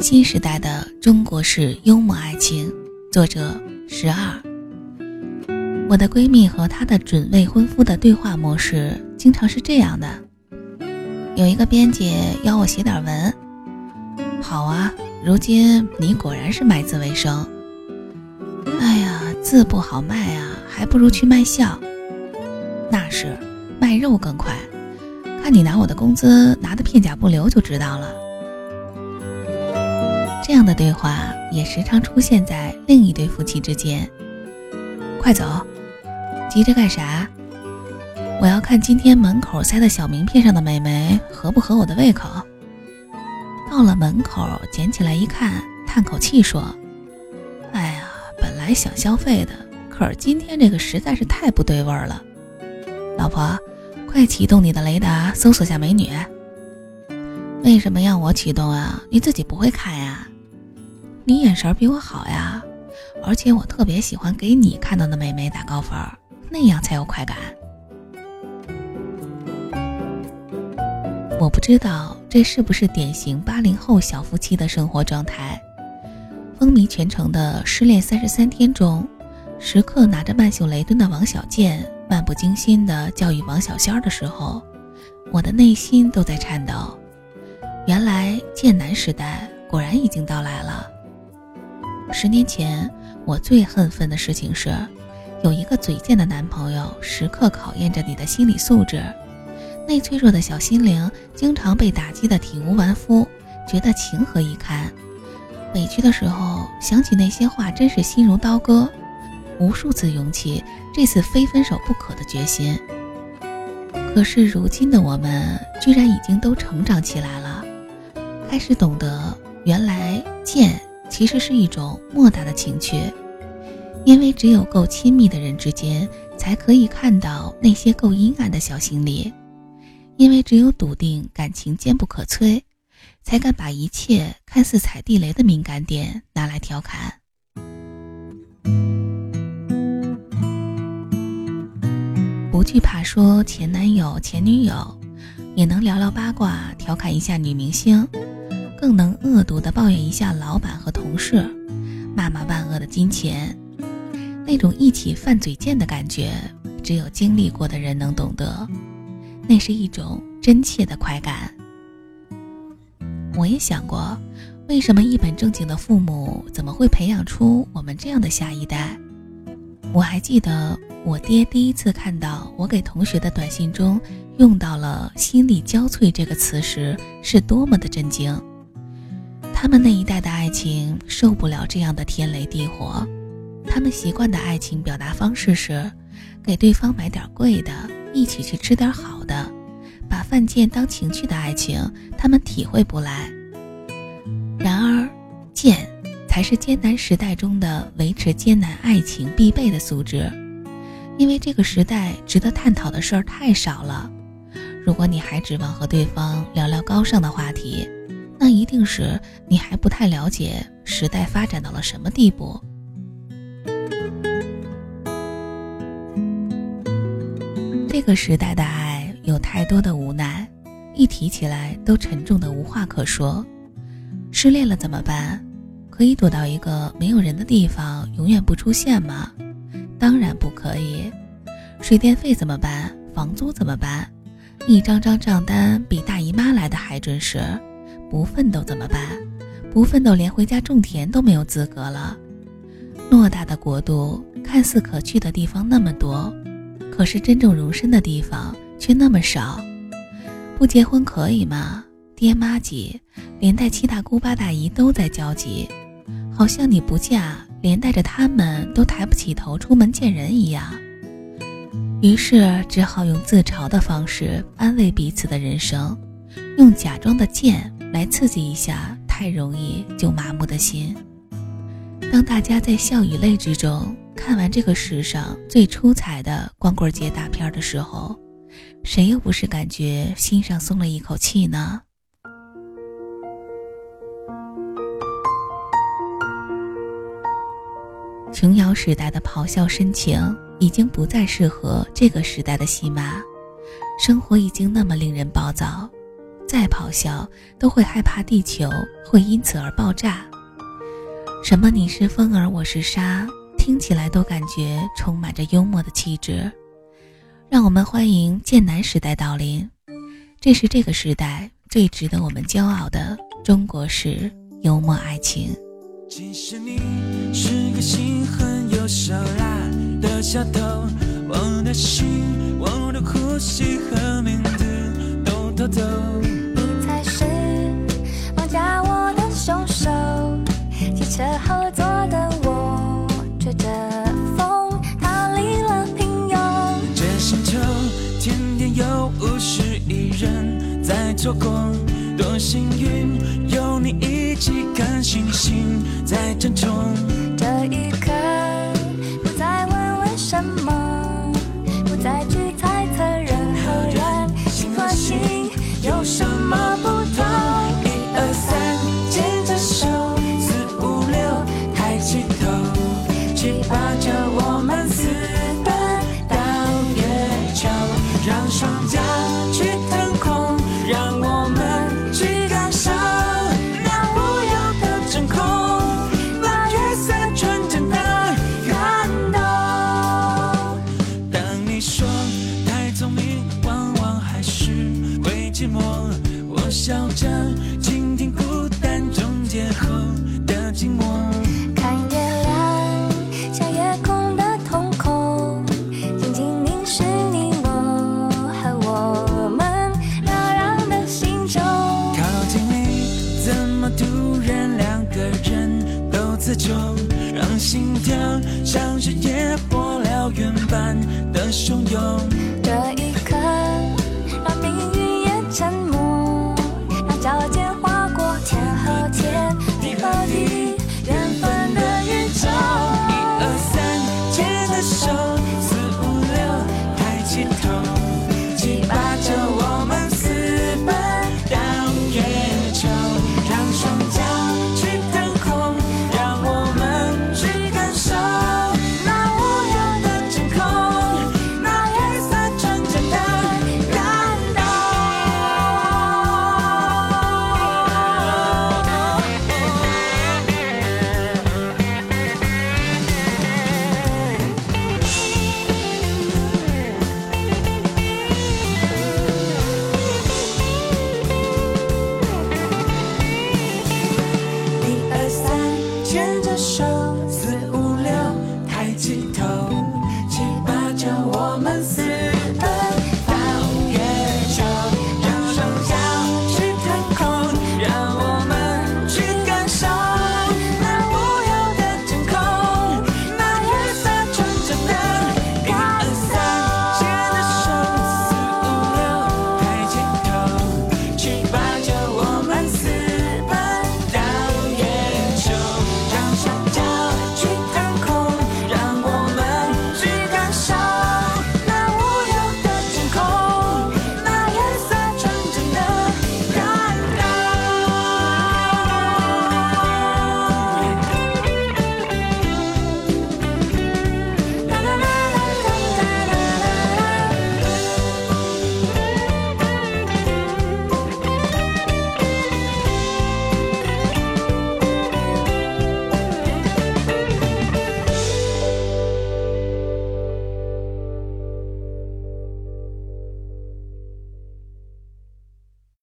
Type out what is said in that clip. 新时代的中国式幽默爱情，作者12。我的闺蜜和她的准未婚夫的对话模式经常是这样的：有一个编辑邀我写点文，好啊，如今你果然是卖字为生。哎呀，字不好卖啊，还不如去卖笑。那是，卖肉更快，看你拿我的工资拿得片甲不留就知道了。这样的对话也时常出现在另一对夫妻之间。快走，急着干啥？我要看今天门口塞的小名片上的美眉合不合我的胃口。到了门口捡起来一看，叹口气说：哎呀，本来想消费的，可是今天这个实在是太不对味儿了。老婆，快启动你的雷达搜索下美女。为什么要我启动啊？你自己不会看呀？你眼神比我好呀，而且我特别喜欢给你看到的美眉打高分，那样才有快感。我不知道这是不是典型80后小夫妻的生活状态。风靡全城的《失恋33天》中，时刻拿着曼秀雷敦的王小贱漫不经心地教育王小仙的时候，我的内心都在颤抖。原来贱男时代果然已经到来了。10年前，我最恨愤的事情是，有一个嘴贱的男朋友时刻考验着你的心理素质，那脆弱的小心灵经常被打击得体无完肤，觉得情何以堪。委屈的时候想起那些话，真是心如刀割，无数次涌起这次非分手不可的决心。可是如今的我们居然已经都成长起来了，开始懂得原来贱其实是一种莫大的情趣，因为只有够亲密的人之间才可以看到那些够阴暗的小心理，因为只有笃定感情坚不可摧，才敢把一切看似踩地雷的敏感点拿来调侃。不惧怕说前男友前女友，也能聊聊八卦，调侃一下女明星，更能恶毒地抱怨一下老板和同事，骂骂万恶的金钱。那种一起犯嘴贱的感觉，只有经历过的人能懂得，那是一种真切的快感。我也想过，为什么一本正经的父母怎么会培养出我们这样的下一代。我还记得我爹第一次看到我给同学的短信中用到了心力交瘁这个词时是多么的震惊。他们那一代的爱情受不了这样的天雷地火，他们习惯的爱情表达方式是给对方买点贵的，一起去吃点好的，把犯贱当情趣的爱情他们体会不来。然而贱才是艰难时代中的维持艰难爱情必备的素质，因为这个时代值得探讨的事儿太少了。如果你还指望和对方聊聊高尚的话题，那一定是你还不太了解时代发展到了什么地步。这个时代的爱有太多的无奈，一提起来都沉重的无话可说。失恋了怎么办？可以躲到一个没有人的地方永远不出现吗？当然不可以。水电费怎么办？房租怎么办？一张张账单比大姨妈来的还准时。不奋斗怎么办？不奋斗连回家种田都没有资格了。偌大的国度，看似可去的地方那么多，可是真正容身的地方却那么少。不结婚可以吗？爹妈急，连带七大姑八大姨都在焦急，好像你不嫁，连带着他们都抬不起头出门见人一样。于是只好用自嘲的方式安慰彼此的人生，用假装的贱来刺激一下太容易就麻木的心。当大家在笑与泪之中看完这个世上最出彩的光棍节大片的时候，谁又不是感觉心上松了一口气呢？琼瑶时代的咆哮深情已经不再适合这个时代的戏码，生活已经那么令人暴躁，再咆哮都会害怕地球会因此而爆炸。什么你是风儿我是沙，听起来都感觉充满着幽默的气质。让我们欢迎剑南时代到临，这是这个时代最值得我们骄傲的中国式幽默爱情。其实你是个心狠又手辣的小偷，我的心我的呼吸和名字都偷偷，你才是绑架我的凶手，汽车后座的我追着风逃离了平庸，这星球天天有50亿人在错过，多幸运有你一起看星星在争宠，这一刻不再问为什么，不再去猜测人和人心和心有什么不同，123牵着手，456抬起头，789我们私奔到月球，让双脚去腾空，让我们笑着倾听孤单终结后的寂寞，看月亮像夜空的瞳孔，静静凝视你我和我们扰攘的心中，靠近你怎么突然两个人都自救，让心跳像是野火燎原般的汹涌，